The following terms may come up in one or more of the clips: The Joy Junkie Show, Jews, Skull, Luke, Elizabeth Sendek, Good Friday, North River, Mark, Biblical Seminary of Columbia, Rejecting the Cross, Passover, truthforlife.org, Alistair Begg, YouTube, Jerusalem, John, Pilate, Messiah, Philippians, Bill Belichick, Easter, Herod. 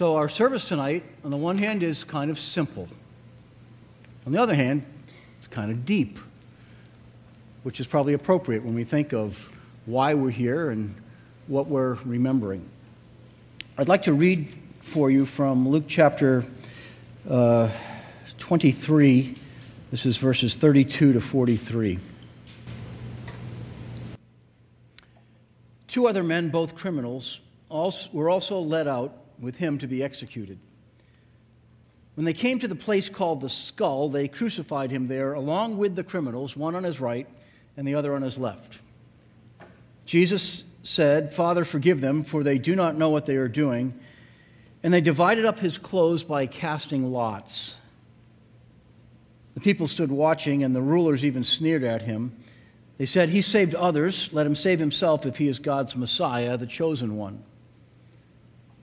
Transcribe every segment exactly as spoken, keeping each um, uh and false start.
So our service tonight, on the one hand, is kind of simple. On the other hand, it's kind of deep, which is probably appropriate when we think of why we're here and what we're remembering. I'd like to read for you from Luke chapter uh, twenty-three. This is verses thirty-two to forty-three. Two other men, both criminals, were also led out with him to be executed. When they came to the place called the Skull, they crucified him there along with the criminals, one on his right and the other on his left. Jesus said, "Father, forgive them, for they do not know what they are doing." And they divided up his clothes by casting lots. The people stood watching, and the rulers even sneered at him. They said, "He saved others. Let him save himself if he is God's Messiah, the chosen one."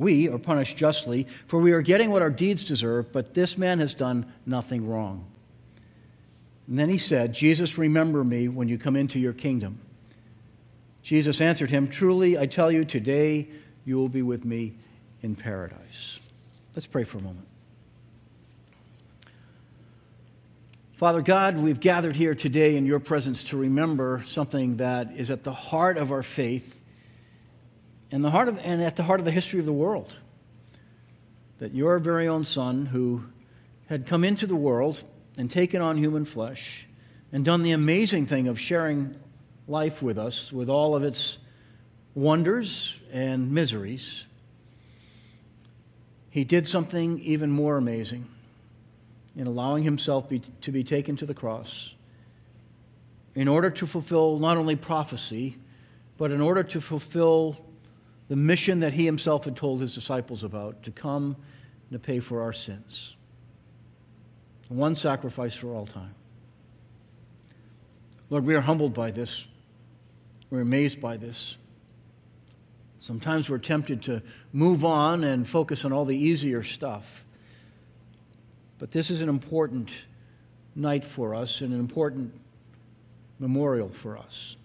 We are punished justly, for we are getting what our deeds deserve, but this man has done nothing wrong." And then he said, "Jesus, remember me when you come into your kingdom." Jesus answered him, "Truly, I tell you, today you will be with me in paradise." Let's pray for a moment. Father God, we've gathered here today in your presence to remember something that is at the heart of our faith and the heart of, and at the heart of the history of the world. That your very own Son, who had come into the world and taken on human flesh and done the amazing thing of sharing life with us, with all of its wonders and miseries, he did something even more amazing in allowing himself be, to be taken to the cross in order to fulfill not only prophecy, but in order to fulfill the mission that he himself had told his disciples about, to come and to pay for our sins. One sacrifice for all time. Lord, we are humbled by this. We're amazed by this. Sometimes we're tempted to move on and focus on all the easier stuff. But this is an important night for us and an important memorial for us.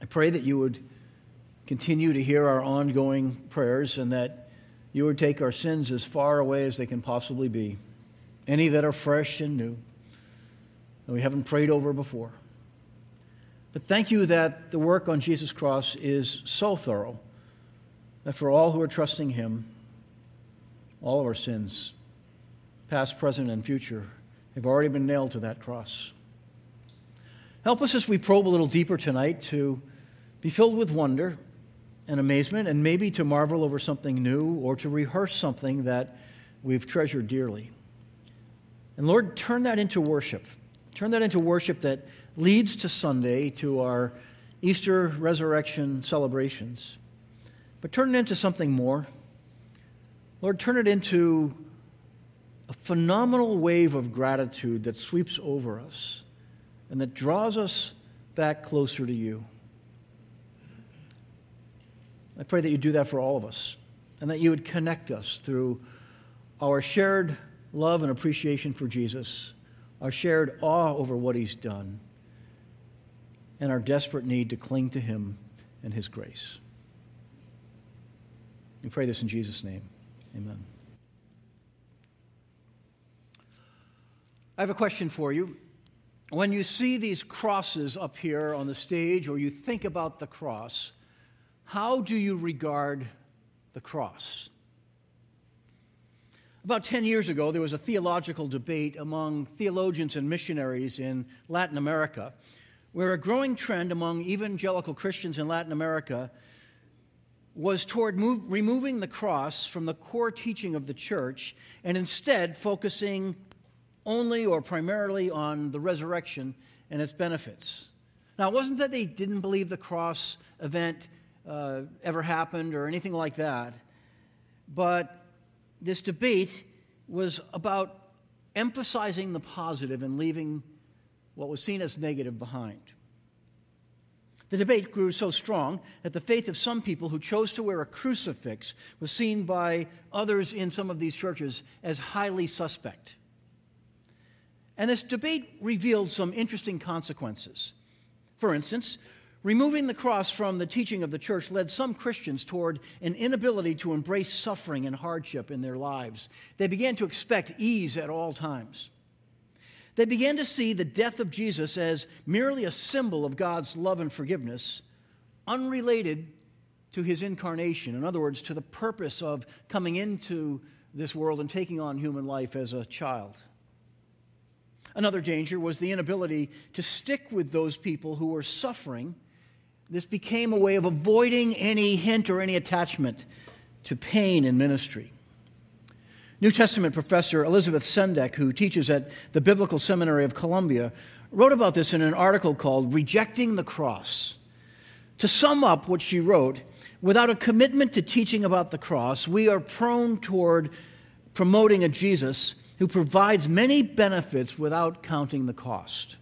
I pray that you would continue to hear our ongoing prayers and that you would take our sins as far away as they can possibly be, any that are fresh and new, that we haven't prayed over before. But thank you that the work on Jesus' cross is so thorough that for all who are trusting him, all of our sins, past, present, and future, have already been nailed to that cross. Help us as we probe a little deeper tonight to be filled with wonder and amazement, and maybe to marvel over something new or to rehearse something that we've treasured dearly. And Lord, turn that into worship. Turn that into worship that leads to Sunday, to our Easter resurrection celebrations. But turn it into something more. Lord, turn it into a phenomenal wave of gratitude that sweeps over us and that draws us back closer to you. I pray that you do that for all of us and that you would connect us through our shared love and appreciation for Jesus, our shared awe over what he's done, and our desperate need to cling to him and his grace. We pray this in Jesus' name. Amen. I have a question for you. When you see these crosses up here on the stage, or you think about the cross, how do you regard the cross? About ten years ago, there was a theological debate among theologians and missionaries in Latin America, where a growing trend among evangelical Christians in Latin America was toward move, removing the cross from the core teaching of the church and instead focusing only or primarily on the resurrection and its benefits. Now, it wasn't that they didn't believe the cross event uh, ever happened or anything like that, But this debate was about emphasizing the positive and leaving what was seen as negative behind. The debate grew so strong that the faith of some people who chose to wear a crucifix was seen by others in some of these churches as highly suspect. And this debate revealed some interesting consequences. For instance, removing the cross from the teaching of the church led some Christians toward an inability to embrace suffering and hardship in their lives. They began to expect ease at all times. They began to see the death of Jesus as merely a symbol of God's love and forgiveness, unrelated to his incarnation. In other words, to the purpose of coming into this world and taking on human life as a child. Another danger was the inability to stick with those people who were suffering. This became a way of avoiding any hint or any attachment to pain in ministry. New Testament professor Elizabeth Sendek, who teaches at the Biblical Seminary of Columbia, wrote about this in an article called Rejecting the Cross. To sum up what she wrote, without a commitment to teaching about the cross, we are prone toward promoting a Jesus who provides many benefits without counting the cost.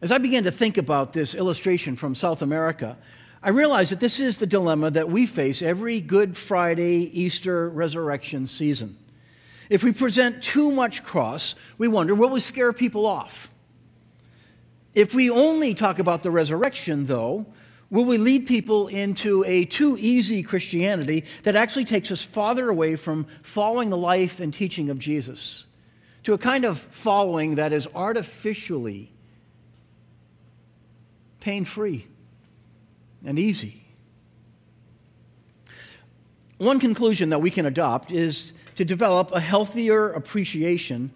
As I began to think about this illustration from South America, I realized that this is the dilemma that we face every Good Friday, Easter, resurrection season. If we present too much cross, we wonder, will we scare people off? If we only talk about the resurrection, though, will we lead people into a too-easy Christianity that actually takes us farther away from following the life and teaching of Jesus, to a kind of following that is artificially pain-free and easy? One conclusion that we can adopt is to develop a healthier appreciation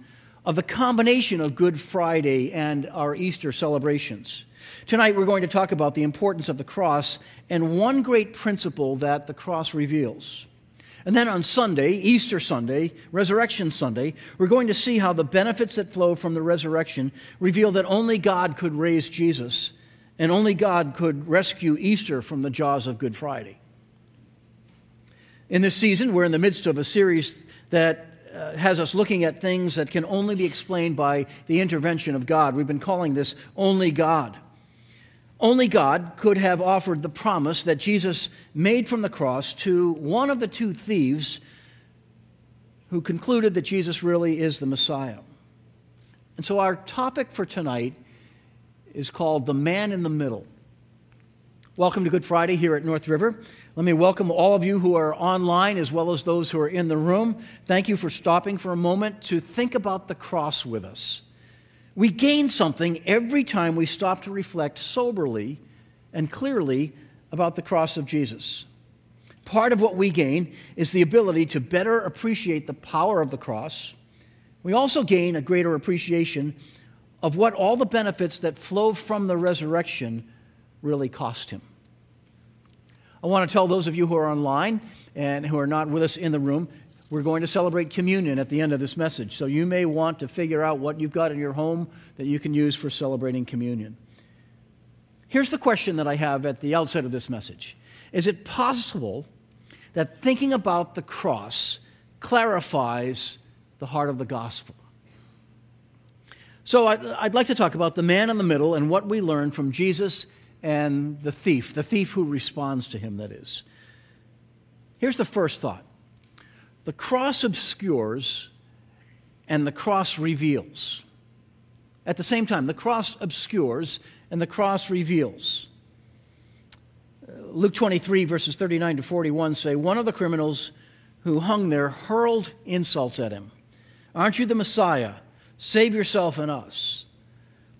of the combination of Good Friday and our Easter celebrations. Tonight we're going to talk about the importance of the cross and one great principle that the cross reveals. And then on Sunday, Easter Sunday, Resurrection Sunday, we're going to see how the benefits that flow from the resurrection reveal that only God could raise Jesus, and only God could rescue Easter from the jaws of Good Friday. In this season, we're in the midst of a series that Uh, has us looking at things that can only be explained by the intervention of God. We've been calling this Only God. Only God could have offered the promise that Jesus made from the cross to one of the two thieves who concluded that Jesus really is the Messiah. And so our topic for tonight is called The Man in the Middle. Welcome to Good Friday here at North River. Let me welcome all of you who are online as well as those who are in the room. Thank you for stopping for a moment to think about the cross with us. We gain something every time we stop to reflect soberly and clearly about the cross of Jesus. Part of what we gain is the ability to better appreciate the power of the cross. We also gain a greater appreciation of what all the benefits that flow from the resurrection really cost him. I want to tell those of you who are online and who are not with us in the room, we're going to celebrate communion at the end of this message. So you may want to figure out what you've got in your home that you can use for celebrating communion. Here's the question that I have at the outset of this message. Is it possible that thinking about the cross clarifies the heart of the gospel? So I'd like to talk about the man in the middle and what we learn from Jesus and the thief, the thief who responds to him, that is. Here's the first thought. The cross obscures and the cross reveals. At the same time, the cross obscures and the cross reveals. Luke twenty-three, verses thirty-nine to forty-one say, one of the criminals who hung there hurled insults at him. Aren't you the Messiah? Save yourself and us.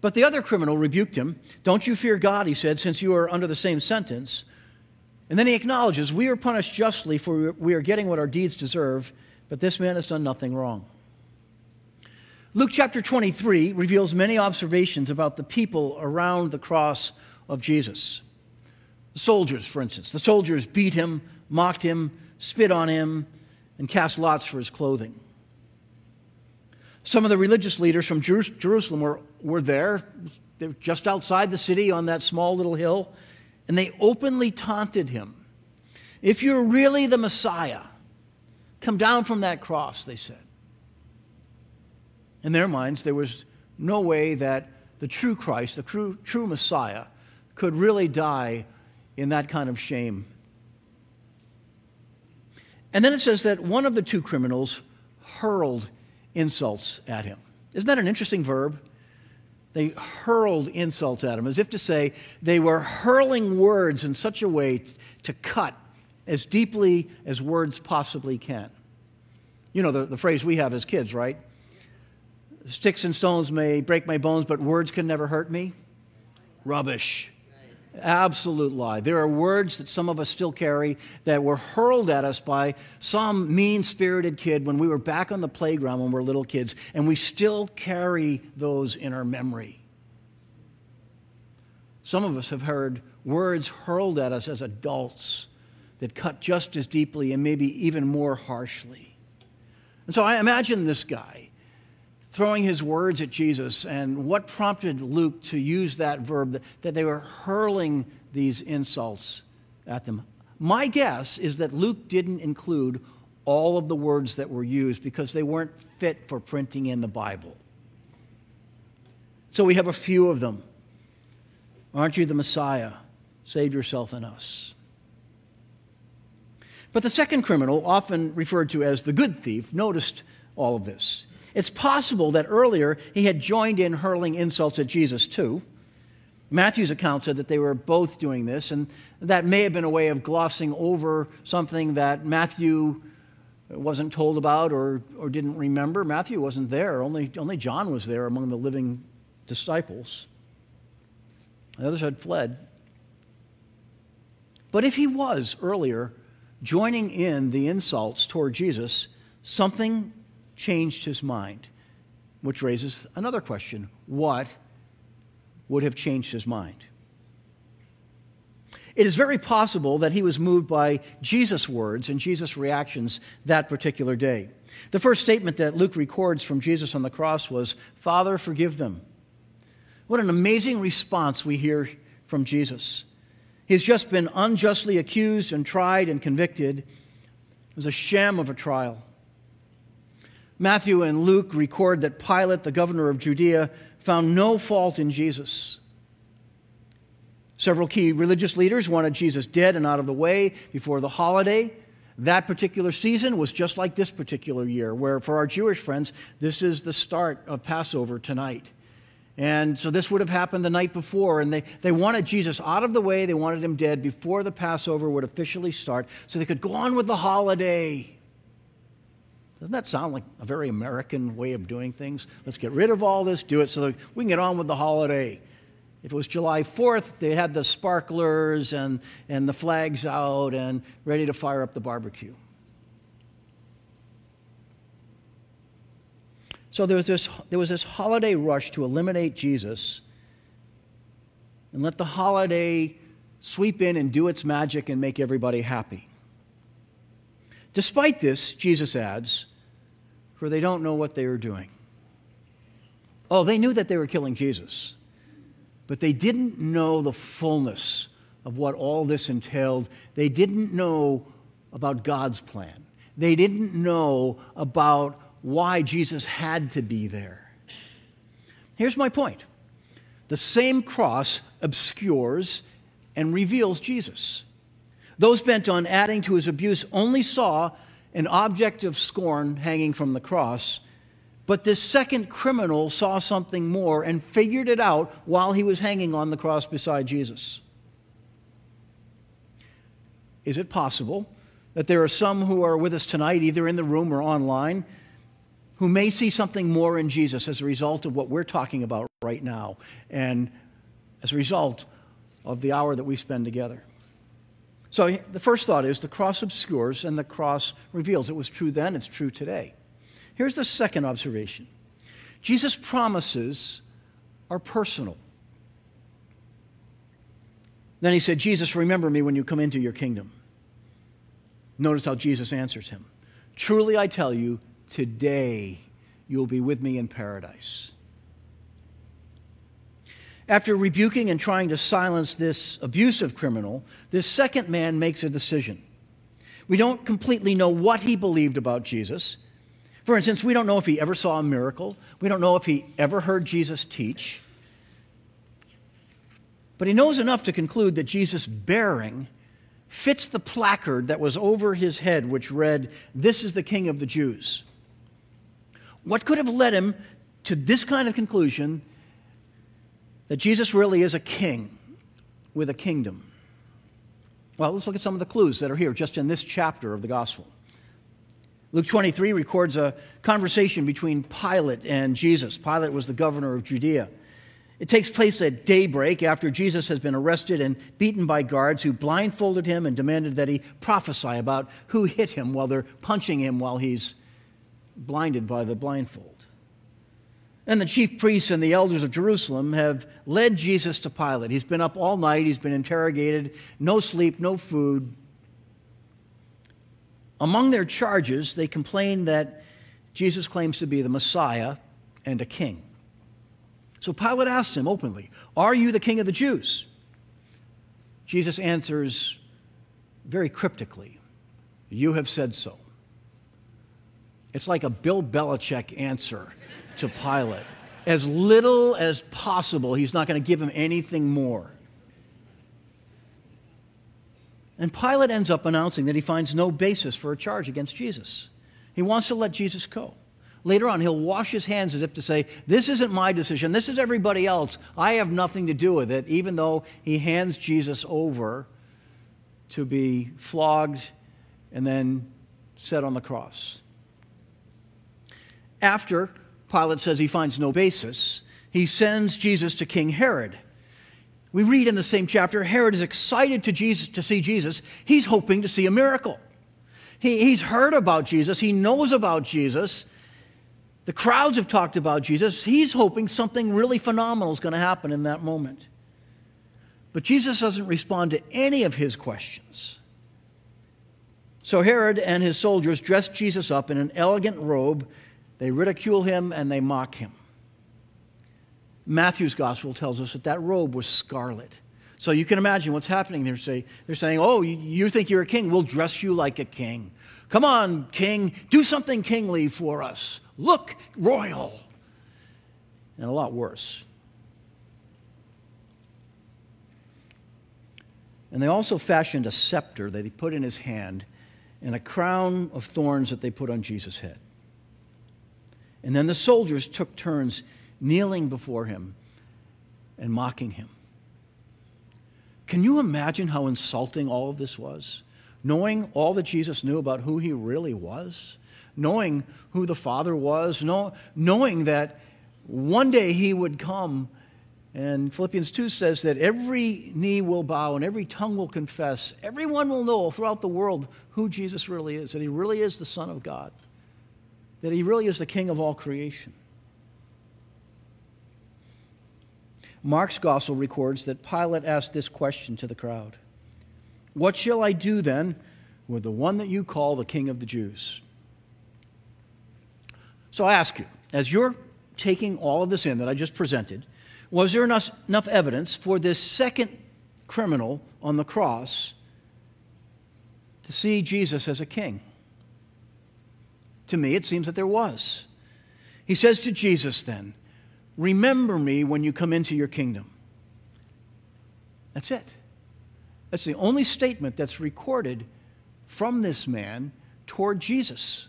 But the other criminal rebuked him. Don't you fear God, he said, since you are under the same sentence. And then he acknowledges, we are punished justly, for we are getting what our deeds deserve, but this man has done nothing wrong. Luke chapter twenty-three reveals many observations about the people around the cross of Jesus. The soldiers, for instance. The soldiers beat him, mocked him, spit on him, and cast lots for his clothing. Some of the religious leaders from Jerusalem were, were there. They were just outside the city on that small little hill, and they openly taunted him. If you're really the Messiah, come down from that cross, they said. In their minds, there was no way that the true Christ, the true, true Messiah, could really die in that kind of shame. And then it says that one of the two criminals hurled insults at him. Isn't that an interesting verb? They hurled insults at him, as if to say they were hurling words in such a way to cut as deeply as words possibly can. You know the, the phrase we have as kids, right? Sticks and stones may break my bones, but words can never hurt me. Rubbish. Absolute lie. There are words that some of us still carry that were hurled at us by some mean-spirited kid when we were back on the playground when we were little kids, and we still carry those in our memory. Some of us have heard words hurled at us as adults that cut just as deeply and maybe even more harshly. And so I imagine this guy throwing his words at Jesus, and what prompted Luke to use that verb, that, that they were hurling these insults at them. My guess is that Luke didn't include all of the words that were used because they weren't fit for printing in the Bible. So we have a few of them. Aren't you the Messiah? Save yourself and us. But the second criminal, often referred to as the good thief, noticed all of this. It's possible that earlier he had joined in hurling insults at Jesus too. Matthew's account said that they were both doing this, and that may have been a way of glossing over something that Matthew wasn't told about or, or didn't remember. Matthew wasn't there. Only, only John was there among the living disciples. The others had fled. But if he was earlier joining in the insults toward Jesus, something changed his mind, which raises another question. What would have changed his mind? It is very possible that he was moved by Jesus' words and Jesus' reactions that particular day. The first statement that Luke records from Jesus on the cross was, "Father, forgive them." What an amazing response we hear from Jesus. He's just been unjustly accused and tried and convicted. It was a sham of a trial. Matthew and Luke record that Pilate, the governor of Judea, found no fault in Jesus. Several key religious leaders wanted Jesus dead and out of the way before the holiday. That particular season was just like this particular year, where for our Jewish friends, this is the start of Passover tonight. And so this would have happened the night before, and they, they wanted Jesus out of the way. They wanted him dead before the Passover would officially start so they could go on with the holiday. Doesn't that sound like a very American way of doing things? Let's get rid of all this, do it so that we can get on with the holiday. If it was July fourth, they had the sparklers and, and the flags out and ready to fire up the barbecue. So there was this, there was this holiday rush to eliminate Jesus and let the holiday sweep in and do its magic and make everybody happy. Despite this, Jesus adds, for they don't know what they are doing. Oh, they knew that they were killing Jesus, but they didn't know the fullness of what all this entailed. They didn't know about God's plan. They didn't know about why Jesus had to be there. Here's my point. The same cross obscures and reveals Jesus. Those bent on adding to his abuse only saw an object of scorn hanging from the cross, but this second criminal saw something more and figured it out while he was hanging on the cross beside Jesus. Is it possible that there are some who are with us tonight, either in the room or online, who may see something more in Jesus as a result of what we're talking about right now and as a result of the hour that we spend together? So the first thought is the cross obscures and the cross reveals. It was true then, it's true today. Here's the second observation. Jesus' promises are personal. Then he said, Jesus, remember me when you come into your kingdom. Notice how Jesus answers him. Truly I tell you, today you'll be with me in paradise. After rebuking and trying to silence this abusive criminal, this second man makes a decision. We don't completely know what he believed about Jesus. For instance, we don't know if he ever saw a miracle. We don't know if he ever heard Jesus teach. But he knows enough to conclude that Jesus' bearing fits the placard that was over his head, which read, "This is the King of the Jews." What could have led him to this kind of conclusion that Jesus really is a king with a kingdom? Well, let's look at some of the clues that are here just in this chapter of the gospel. Luke twenty-three records a conversation between Pilate and Jesus. Pilate was the governor of Judea. It takes place at daybreak after Jesus has been arrested and beaten by guards who blindfolded him and demanded that he prophesy about who hit him while they're punching him while he's blinded by the blindfold. And the chief priests and the elders of Jerusalem have led Jesus to Pilate. He's been up all night. He's been interrogated. No sleep, no food. Among their charges, they complain that Jesus claims to be the Messiah and a king. So Pilate asks him openly, "Are you the King of the Jews?" Jesus answers very cryptically, "You have said so." It's like a Bill Belichick answer to Pilate. As little as possible, he's not going to give him anything more. And Pilate ends up announcing that he finds no basis for a charge against Jesus. He wants to let Jesus go. Later on, he'll wash his hands as if to say, "This isn't my decision. This is everybody else. I have nothing to do with it," even though he hands Jesus over to be flogged and then set on the cross. After Pilate says he finds no basis, he sends Jesus to King Herod. We read in the same chapter, Herod is excited to, Jesus, to see Jesus. He's hoping to see a miracle. He, he's heard about Jesus. He knows about Jesus. The crowds have talked about Jesus. He's hoping something really phenomenal is going to happen in that moment. But Jesus doesn't respond to any of his questions. So Herod and his soldiers dress Jesus up in an elegant robe. They ridicule him and they mock him. Matthew's gospel tells us that that robe was scarlet. So you can imagine what's happening there. They're saying, "Oh, you think you're a king? We'll dress you like a king. Come on, king, do something kingly for us. Look royal." And a lot worse. And they also fashioned a scepter that he put in his hand and a crown of thorns that they put on Jesus' head. And then the soldiers took turns kneeling before him and mocking him. Can you imagine how insulting all of this was? Knowing all that Jesus knew about who he really was, knowing who the Father was, know, knowing that one day he would come, and Philippians two says that every knee will bow and every tongue will confess, everyone will know throughout the world who Jesus really is, that he really is the Son of God, that he really is the King of all creation. Mark's gospel records that Pilate asked this question to the crowd, "What shall I do then with the one that you call the King of the Jews?" So I ask you, as you're taking all of this in that I just presented, was there enough, enough evidence for this second criminal on the cross to see Jesus as a king? To me, it seems that there was. He says to Jesus then, "Remember me when you come into your kingdom." That's it. That's the only statement that's recorded from this man toward Jesus.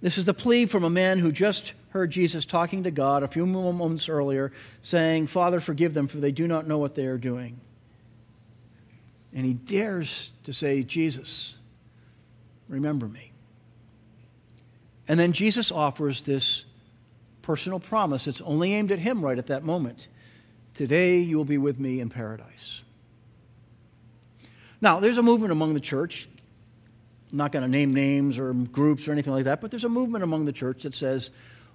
This is the plea from a man who just heard Jesus talking to God a few moments earlier, saying, "Father, forgive them, for they do not know what they are doing." And he dares to say, "Jesus, remember me." And then Jesus offers this personal promise. It's only aimed at him right at that moment. "Today you will be with me in paradise." Now, there's a movement among the church. I'm not going to name names or groups or anything like that, but there's a movement among the church that says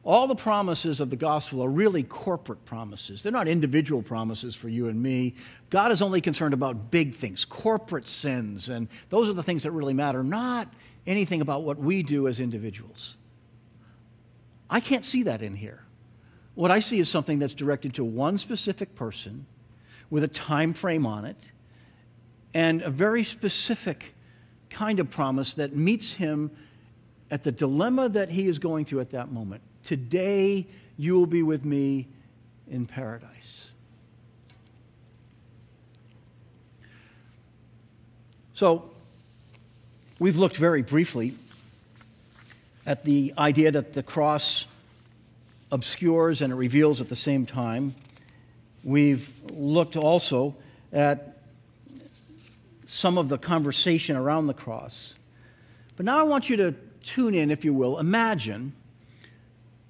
all the promises of the gospel are really corporate promises. They're not individual promises for you and me. God is only concerned about big things, corporate sins, and those are the things that really matter, not anything about what we do as individuals. I can't see that in here. What I see is something that's directed to one specific person with a time frame on it and a very specific kind of promise that meets him at the dilemma that he is going through at that moment. Today, you will be with me in paradise. So, we've looked very briefly at the idea that the cross obscures and it reveals at the same time. We've looked also at some of the conversation around the cross. But now I want you to tune in, if you will, imagine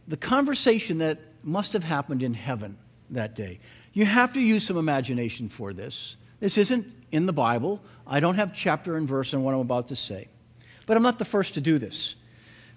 the conversation that must have happened in heaven that day. You have to use some imagination for this. This isn't in the Bible. I don't have chapter and verse on what I'm about to say. But I'm not the first to do this.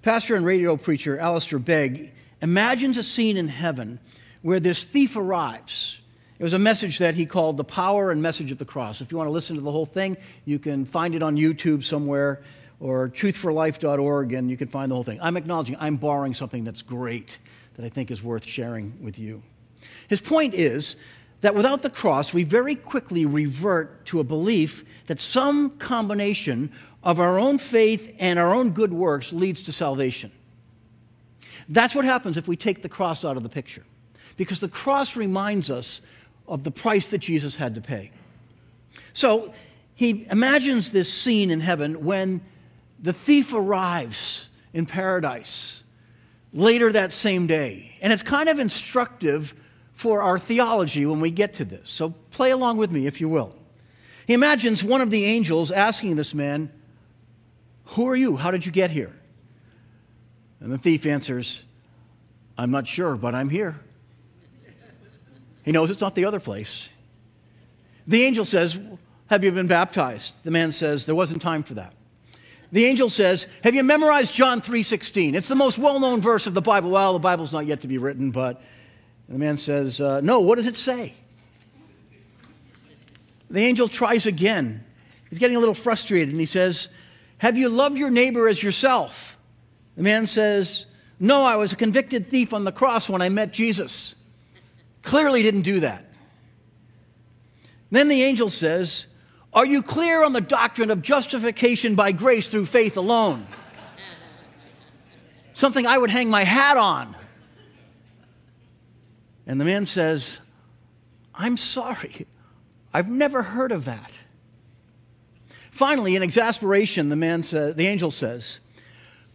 Pastor and radio preacher Alistair Begg imagines a scene in heaven where this thief arrives. It was a message that he called The Power and Message of the Cross. If you want to listen to the whole thing, you can find it on YouTube somewhere or truth for life dot org, and you can find the whole thing. I'm acknowledging I'm borrowing something that's great that I think is worth sharing with you. His point is that without the cross, we very quickly revert to a belief that some combination of our own faith and our own good works leads to salvation. That's what happens if we take the cross out of the picture, because the cross reminds us of the price that Jesus had to pay. So he imagines this scene in heaven when the thief arrives in paradise later that same day. And it's kind of instructive for our theology when we get to this. So play along with me, if you will. He imagines one of the angels asking this man, "Who are you? How did you get here?" And the thief answers, "I'm not sure, but I'm here." He knows it's not the other place. The angel says, "Have you been baptized?" The man says, "There wasn't time for that." The angel says, "Have you memorized John three sixteen? It's the most well-known verse of the Bible." Well, the Bible's not yet to be written, but... And the man says, uh, "No, what does it say?" The angel tries again. He's getting a little frustrated, and he says, "Have you loved your neighbor as yourself?" The man says, "No, I was a convicted thief on the cross when I met Jesus." Clearly didn't do that. Then the angel says, "Are you clear on the doctrine of justification by grace through faith alone?" Something I would hang my hat on. And the man says, "I'm sorry, I've never heard of that." Finally, in exasperation, the man says, the angel says,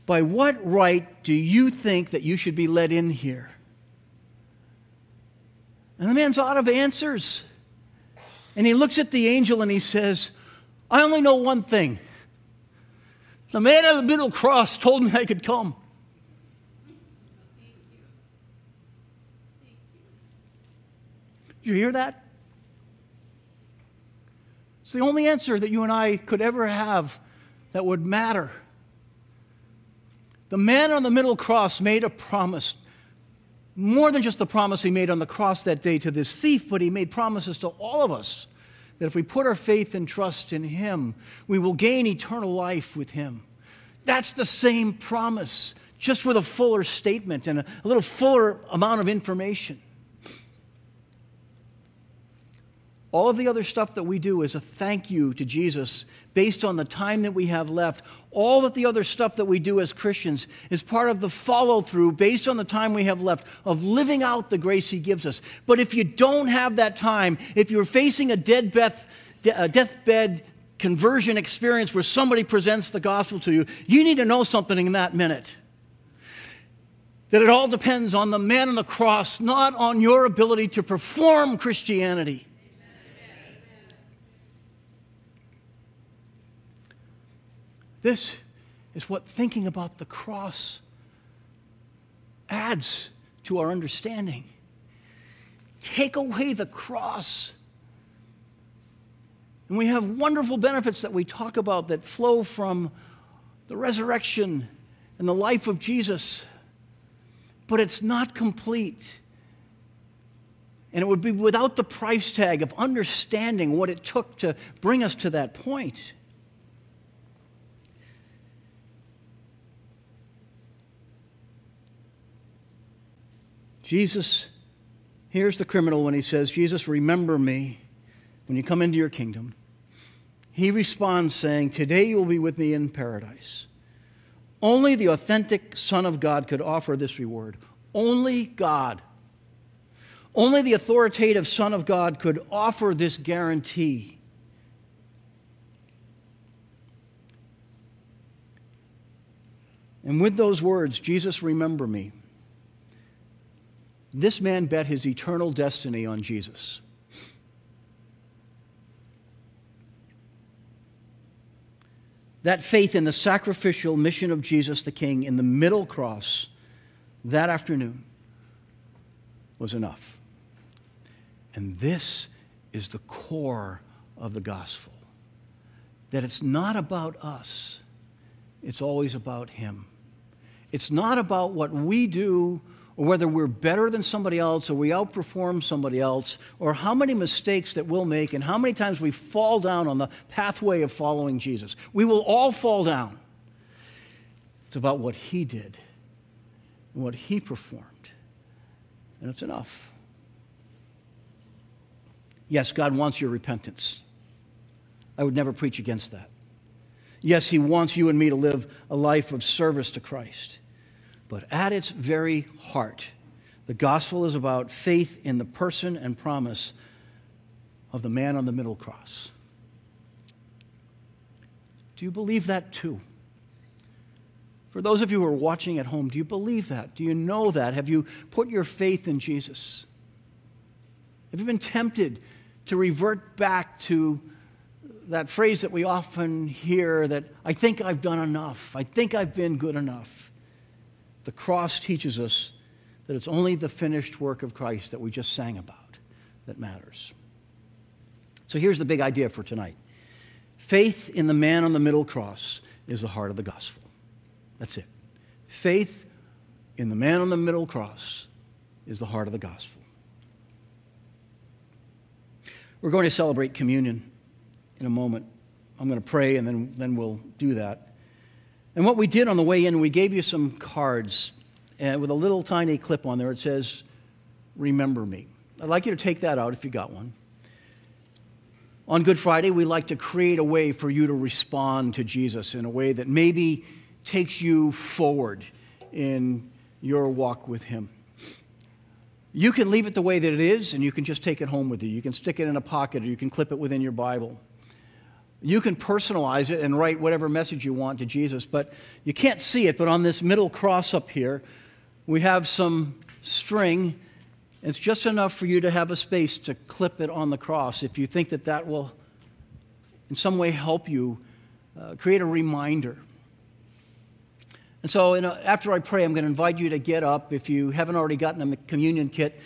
"By what right do you think that you should be let in here?" And the man's out of answers. And he looks at the angel and he says, "I only know one thing. The man of the middle cross told me I could come." You hear that? It's the only answer that you and I could ever have that would matter. The man on the middle cross made a promise, more than just the promise he made on the cross that day to this thief, but he made promises to all of us that if we put our faith and trust in him, we will gain eternal life with him. That's the same promise, just with a fuller statement and a little fuller amount of information. All of the other stuff that we do is a thank you to Jesus based on the time that we have left. All that the other stuff that we do as Christians is part of the follow-through based on the time we have left of living out the grace he gives us. But if you don't have that time, if you're facing a deathbed, a deathbed conversion experience where somebody presents the gospel to you, you need to know something in that minute. That it all depends on the man on the cross, not on your ability to perform Christianity. This is what thinking about the cross adds to our understanding. Take away the cross, and we have wonderful benefits that we talk about that flow from the resurrection and the life of Jesus, but it's not complete. And it would be without the price tag of understanding what it took to bring us to that point. Jesus, here's the criminal when he says, "Jesus, remember me when you come into your kingdom." he responds saying, "Today you will be with me in paradise." Only the authentic Son of God could offer this reward. Only God. Only the authoritative Son of God could offer this guarantee. And with those words, "Jesus, remember me," this man bet his eternal destiny on Jesus. That faith in the sacrificial mission of Jesus the King in the middle cross that afternoon was enough. And this is the core of the gospel, that it's not about us, it's always about Him. It's not about what we do or whether we're better than somebody else or we outperform somebody else or how many mistakes that we'll make and how many times we fall down on the pathway of following Jesus. We will all fall down. It's about what He did and what He performed. And it's enough. Yes, God wants your repentance. I would never preach against that. Yes, He wants you and me to live a life of service to Christ. But at its very heart, the gospel is about faith in the person and promise of the man on the middle cross. Do you believe that too? For those of you who are watching at home, do you believe that? Do you know that? Have you put your faith in Jesus? Have you been tempted to revert back to that phrase that we often hear, that I think I've done enough, I think I've been good enough? The cross teaches us that it's only the finished work of Christ that we just sang about that matters. So here's the big idea for tonight. Faith in the man on the middle cross is the heart of the gospel. That's it. Faith in the man on the middle cross is the heart of the gospel. We're going to celebrate communion in a moment. I'm going to pray and then, then we'll do that. And what we did on the way in, we gave you some cards and with a little tiny clip on there. It says, "Remember me." I'd like you to take that out if you got one. On Good Friday, we like to create a way for you to respond to Jesus in a way that maybe takes you forward in your walk with Him. You can leave it the way that it is, and you can just take it home with you. You can stick it in a pocket, or you can clip it within your Bible. You can personalize it and write whatever message you want to Jesus, but you can't see it. But on this middle cross up here, we have some string. It's just enough for you to have a space to clip it on the cross if you think that that will in some way help you uh, create a reminder. And so in a, after I pray, I'm going to invite you to get up. If you haven't already gotten a communion kit,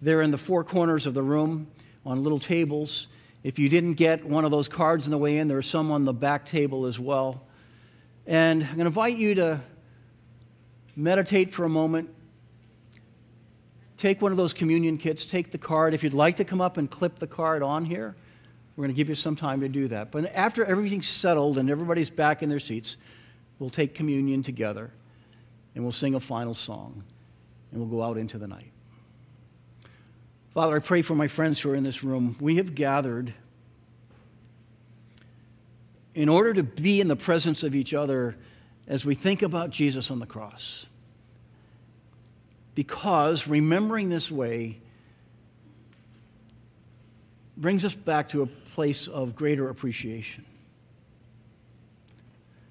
they're in the four corners of the room on little tables. If you didn't get one of those cards on the way in, there are some on the back table as well. And I'm going to invite you to meditate for a moment. Take one of those communion kits. Take the card. If you'd like to come up and clip the card on here, we're going to give you some time to do that. But after everything's settled and everybody's back in their seats, we'll take communion together, and we'll sing a final song, and we'll go out into the night. Father, I pray for my friends who are in this room. We have gathered in order to be in the presence of each other as we think about Jesus on the cross. Because remembering this way brings us back to a place of greater appreciation.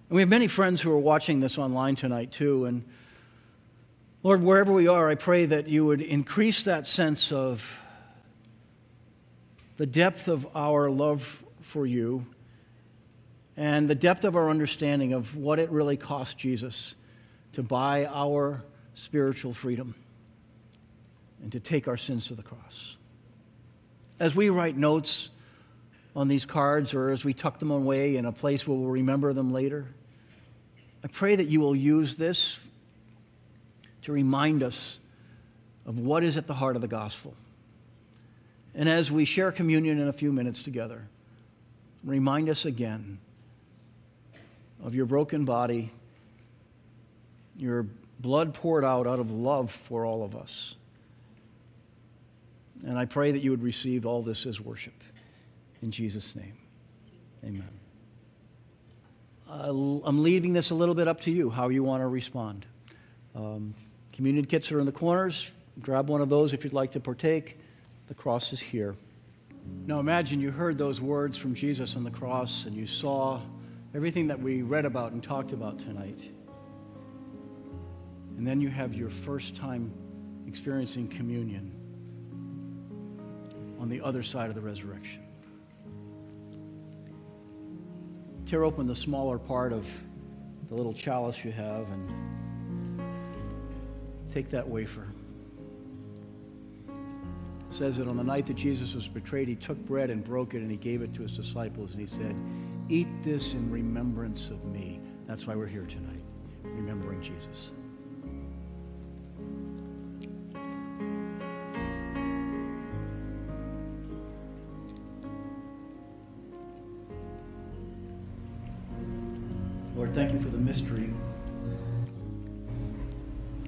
And we have many friends who are watching this online tonight too, and Lord, wherever we are, I pray that you would increase that sense of the depth of our love for you and the depth of our understanding of what it really cost Jesus to buy our spiritual freedom and to take our sins to the cross. As we write notes on these cards or as we tuck them away in a place where we'll remember them later, I pray that you will use this to remind us of what is at the heart of the gospel. And as we share communion in a few minutes together, remind us again of your broken body, your blood poured out out of love for all of us. And I pray that you would receive all this as worship. In Jesus' name, Amen. Uh, I'm leaving this a little bit up to you, how you want to respond. Um, communion kits are in the corners. Grab one of those if you'd like to partake. The cross is here. Now imagine you heard those words from Jesus on the cross and you saw everything that we read about and talked about tonight. And then you have your first time experiencing communion on the other side of the resurrection. Tear open the smaller part of the little chalice you have and take that wafer. It says that on the night that Jesus was betrayed, he took bread and broke it and he gave it to his disciples and he said, "Eat this in remembrance of me." That's why we're here tonight, remembering Jesus. Lord, thank you for the mystery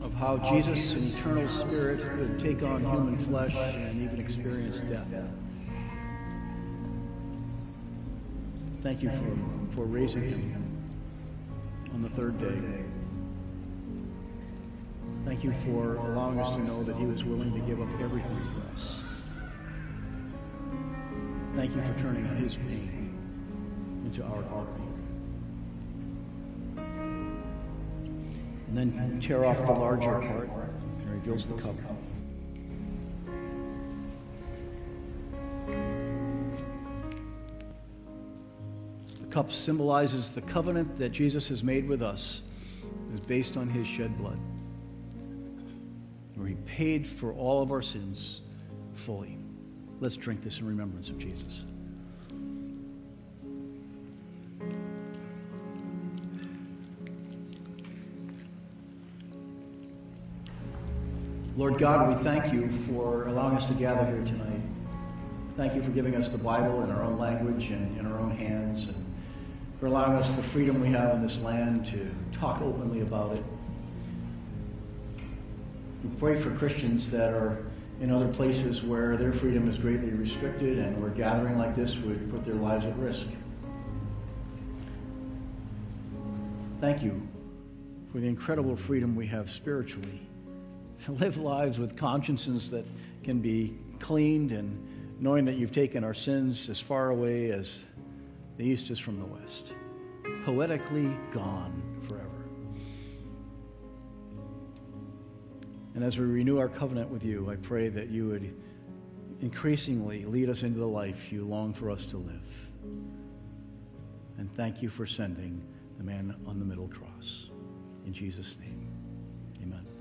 of how Jesus, an eternal spirit, could take on human flesh and even experience death. Thank you for, for raising him on the third day. Thank you for allowing us to know that he was willing to give up everything for us. Thank you for turning his pain into our glory. And then tear off the larger part and reveals the cup. The cup symbolizes the covenant that Jesus has made with us. It's based on his shed blood, where he paid for all of our sins fully. Let's drink this in remembrance of Jesus. Lord God, we thank you for allowing us to gather here tonight. Thank you for giving us the Bible in our own language and in our own hands, and for allowing us the freedom we have in this land to talk openly about it. We pray for Christians that are in other places where their freedom is greatly restricted and where gathering like this would put their lives at risk. Thank you for the incredible freedom we have spiritually to live lives with consciences that can be cleaned, and knowing that you've taken our sins as far away as the east is from the west, poetically gone forever. And as we renew our covenant with you, I pray that you would increasingly lead us into the life you long for us to live. And thank you for sending the man on the middle cross. In Jesus' name, amen.